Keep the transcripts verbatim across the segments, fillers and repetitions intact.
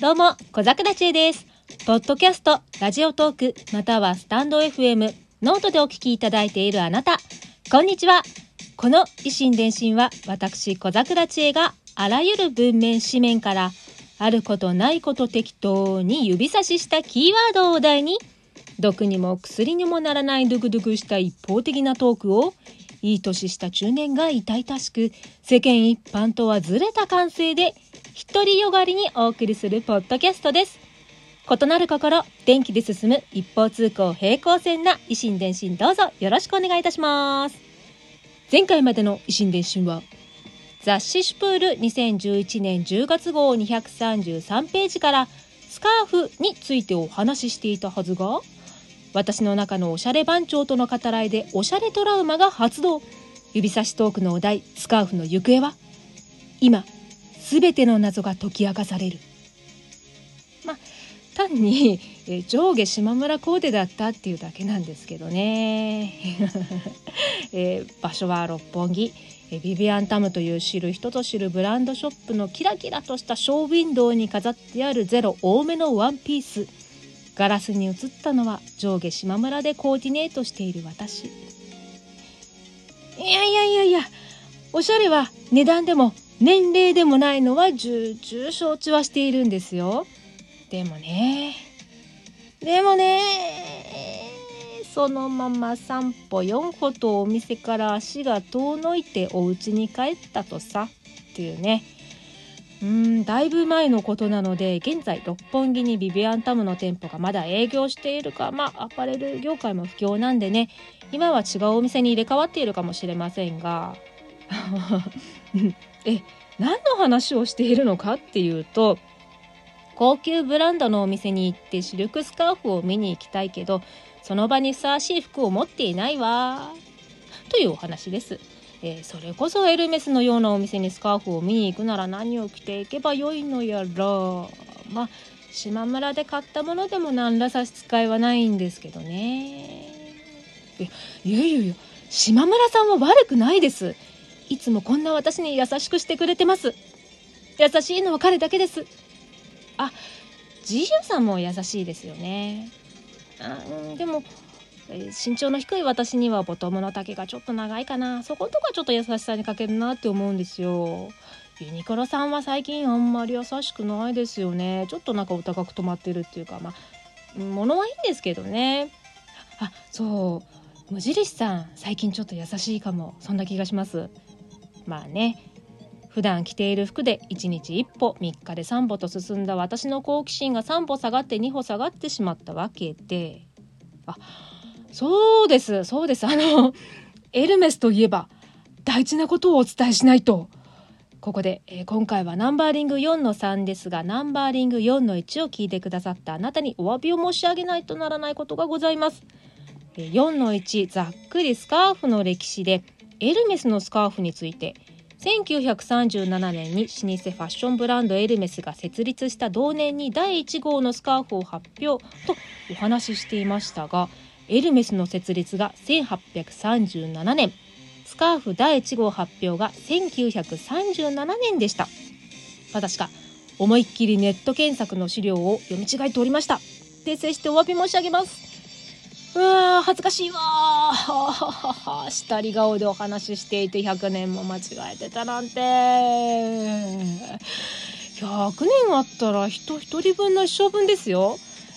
どうも、小桜知恵です。ポッドキャスト、ラジオトーク、またはスタンド エフエム、ノートでお聞きいただいているあなた、こんにちは。この維新伝心は、私小桜知恵があらゆる文面紙面から、あることないこと適当に指差ししたキーワードをお題に、毒にも薬にもならないドゥクドゥクした一方的なトークを、いい年した中年が痛々しく、世間一般とはずれた感性で、独りよがりにお送りするポッドキャストです。異なる心、電気で進む一方通行平行線な維新伝心、どうぞよろしくお願いいたします。前回までの維新伝心は雑誌シュプールにせんじゅういちねんじゅうがつごうにひゃくさんじゅうさんページからスカーフについてお話ししていたはずが、私の中のおしゃれ番長との語らいでおしゃれトラウマが発動。指差しトークのお題、スカーフの行方は今すべての謎が解き明かされる。まあ、単にえ上下島村コーデだったっていうだけなんですけどねえー、場所は六本木。えビビアンタムという知る人ぞ知るブランドショップのキラキラとしたショーウィンドウに飾ってあるゼロ多めのワンピース。ガラスに映ったのは上下島村でコーディネートしている私。いやいやいやいや、おしゃれは値段でも年齢でもないのは重々承知はしているんですよ。でもねでもねそのままさんぽよんほとお店から足が遠のいてお家に帰ったとさ、っていうね。うーんだいぶ前のことなので、現在六本木にビビアンタムの店舗がまだ営業しているか、まあアパレル業界も不況なんでね、今は違うお店に入れ替わっているかもしれませんがえ、何の話をしているのかっていうと、高級ブランドのお店に行ってシルクスカーフを見に行きたいけど、その場にふさわしい服を持っていないわというお話です。えー、それこそエルメスのようなお店にスカーフを見に行くなら何を着ていけばよいのやら。まあ島村で買ったものでも何ら差し支えはないんですけどね。いやいやいや、島村さんは悪くないです。いつもこんな私に優しくしてくれてます。優しいのは彼だけです。あ、ジユさんも優しいですよね。あでも、えー、身長の低い私にはボトムの丈がちょっと長いかな。そこのとこはちょっと優しさに欠けるなって思うんですよ。ユニクロさんは最近あんまり優しくないですよね。ちょっとなんかお高く止まってるっていうか、まあ物はいいんですけどね。あ、そう無印さん最近ちょっと優しいかも、そんな気がします。まあね、普段着ている服でいちにちいっぽ、みっかでさんぼと進んだ私の好奇心がさんぽ下がってにほ下がってしまったわけで、あ、そうですそうです、あのエルメスといえば大事なことをお伝えしないと。ここで、えー、今回はナンバーリング よんのさん ですが、ナンバーリング よんのいち を聞いてくださったあなたにお詫びを申し上げないとならないことがございます。 よんのいち、ざっくりスカーフの歴史で、エルメスのスカーフについて、せんきゅうひゃくさんじゅうななねんに老舗ファッションブランドエルメスが設立した同年にだいいちごうのスカーフを発表とお話ししていましたが、エルメスの設立がせんはっぴゃくさんじゅうななねん、スカーフだいいちごう発表がせんきゅうひゃくさんじゅうななねんでした。私が思いっきりネット検索の資料を読み違えておりました。訂正してお詫び申し上げます。うわー恥ずかしいわー下り顔でお話ししていてひゃくねんも間違えてたなんて。ひゃくねんあったら人一人分の一生分ですよ。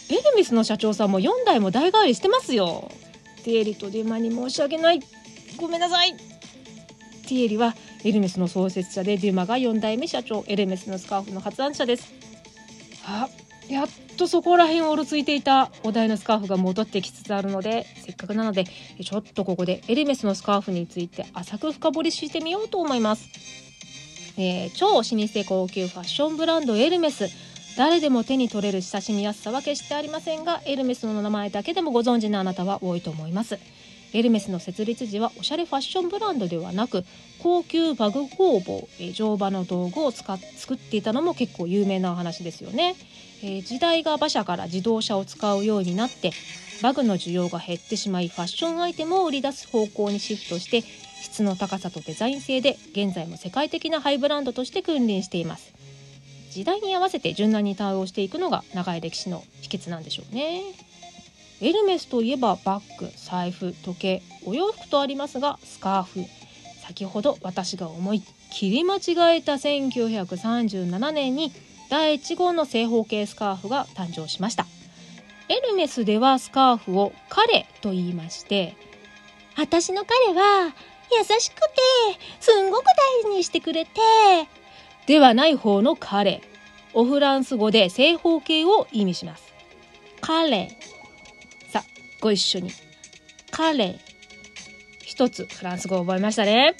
エルメスの社長さんもよんだいも代替わりしてますよ。ティエリとディマに申し訳ない、ごめんなさい。ティエリはエルメスの創設者で、ディマがよんだいめ社長、エルメスのスカーフの発案者です。あ、やっとそこら辺をうろついていたお題のスカーフが戻ってきつつあるので、せっかくなのでちょっとここでエルメスのスカーフについて浅く深掘りしてみようと思います。えー、超老舗高級ファッションブランドエルメス。誰でも手に取れる親しみやすさは決してありませんが、エルメスの名前だけでもご存知のあなたは多いと思います。エルメスの設立時はおしゃれファッションブランドではなく、高級馬具工房、えー、乗馬の道具を使っ作っていたのも結構有名な話ですよね。えー、時代が馬車から自動車を使うようになって馬具の需要が減ってしまい、ファッションアイテムを売り出す方向にシフトして、質の高さとデザイン性で現在も世界的なハイブランドとして君臨しています。時代に合わせて柔軟に対応していくのが長い歴史の秘訣なんでしょうね。エルメスといえばバッグ、財布、時計、お洋服とありますが、スカーフ。先ほど私が思いっきり間違えたせんきゅうひゃくさんじゅうななねんにだいいちごうの正方形スカーフが誕生しました。エルメスではスカーフをカレと言いまして、私の彼は優しくてすんごく大事にしてくれてではない方のカレ、おフランス語で正方形を意味します。カレ。さあ、ご一緒に。カレ。一つフランス語を覚えましたね。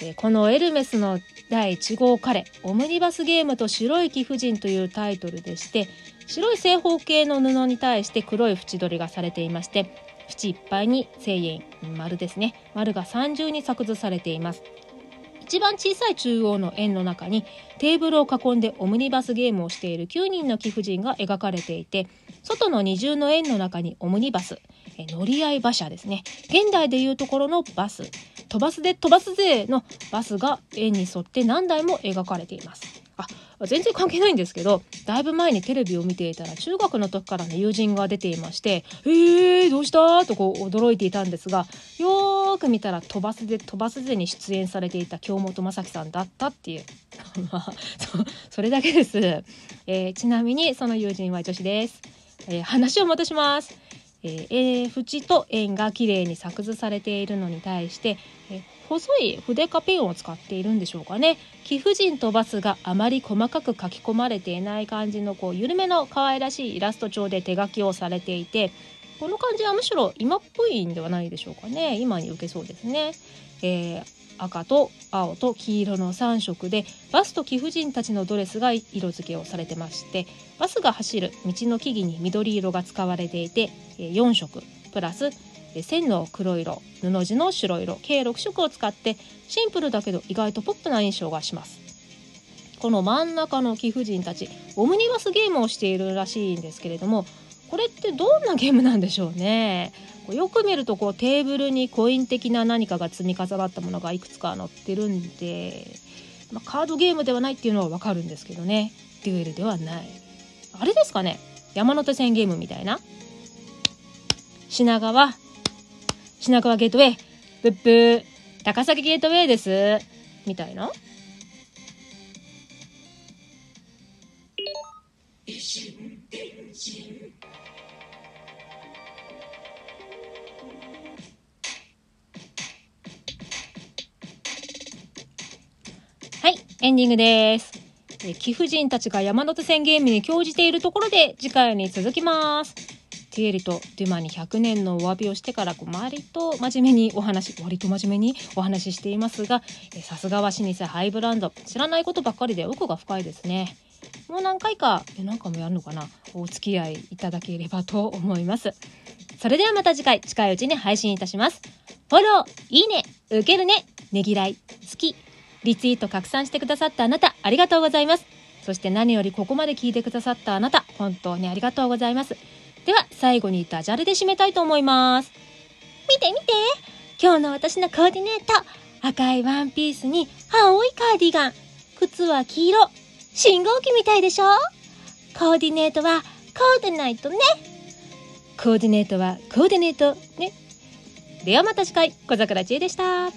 で、このエルメスのだいいちごうカレ、オムニバスゲームと白い貴婦人というタイトルでして、白い正方形の布に対して黒い縁取りがされていまして、縁いっぱいにせんえん、丸ですね。丸が三重に作図されています。一番小さい中央の円の中にテーブルを囲んでオムニバスゲームをしているきゅうにんの貴婦人が描かれていて、外の二重の円の中にオムニバス、え乗り合い馬車ですね。現代でいうところのバス、飛ばすで飛ばすぜのバスが円に沿って何台も描かれています。あ、全然関係ないんですけど、だいぶ前にテレビを見ていたら中学の時からの友人が出ていまして、えー、どうしたとこう驚いていたんですが、よーく見たら飛ばすで飛ばすぜに出演されていた京本正樹さんだったっていう。まあ、そ、それだけです。えー、ちなみにその友人は女子です。えー、話を戻します。えー、縁と円が綺麗に作図されているのに対して、えー細い筆かペンを使っているんでしょうかね。貴婦人とバスがあまり細かく書き込まれていない感じのこう緩めの可愛らしいイラスト調で手書きをされていて、この感じはむしろ今っぽいんではないでしょうかね。今に受けそうですね。えー、赤と青と黄色のさん色でバスと貴婦人たちのドレスが色付けをされてまして、バスが走る道の木々に緑色が使われていて、よん色プラス線の黒色、布地の白色、計ろく色を使ってシンプルだけど意外とポップな印象がします。この真ん中の貴婦人たち、オムニバスゲームをしているらしいんですけれども、これってどんなゲームなんでしょうね。よく見るとこうテーブルにコイン的な何かが積み重なったものがいくつか載ってるんで、まあ、カードゲームではないっていうのはわかるんですけどね。デュエルではない、あれですかね、山手線ゲームみたいな。品川品川ゲートウェイ、ブッブー、高崎ゲートウェイです。みたいな。はい、エンディングです。貴婦人たちが山手線ゲームに興じているところで、次回に続きます。ティエリとデュマにひゃくねんのお詫びをしてからこう割と真面目にお話割と真面目にお話ししていますが、さすがは老舗ハイブランド、知らないことばっかりで奥が深いですね。もう何回かえ何回もやるのかな、お付き合いいただければと思います。それではまた次回、近いうちに配信いたします。フォロー、いいね、受けるね、ねぎらい、好き、リツイート拡散してくださったあなた、ありがとうございます。そして何よりここまで聞いてくださったあなた、本当にありがとうございます。では最後にダジャレで締めたいと思います。見て見て、今日の私のコーディネート、赤いワンピースに青いカーディガン、靴は黄色、信号機みたいでしょ。コーディネートはコーディネートね。コーディネートはコーディネートね。ではまた次回、小桜知恵でした。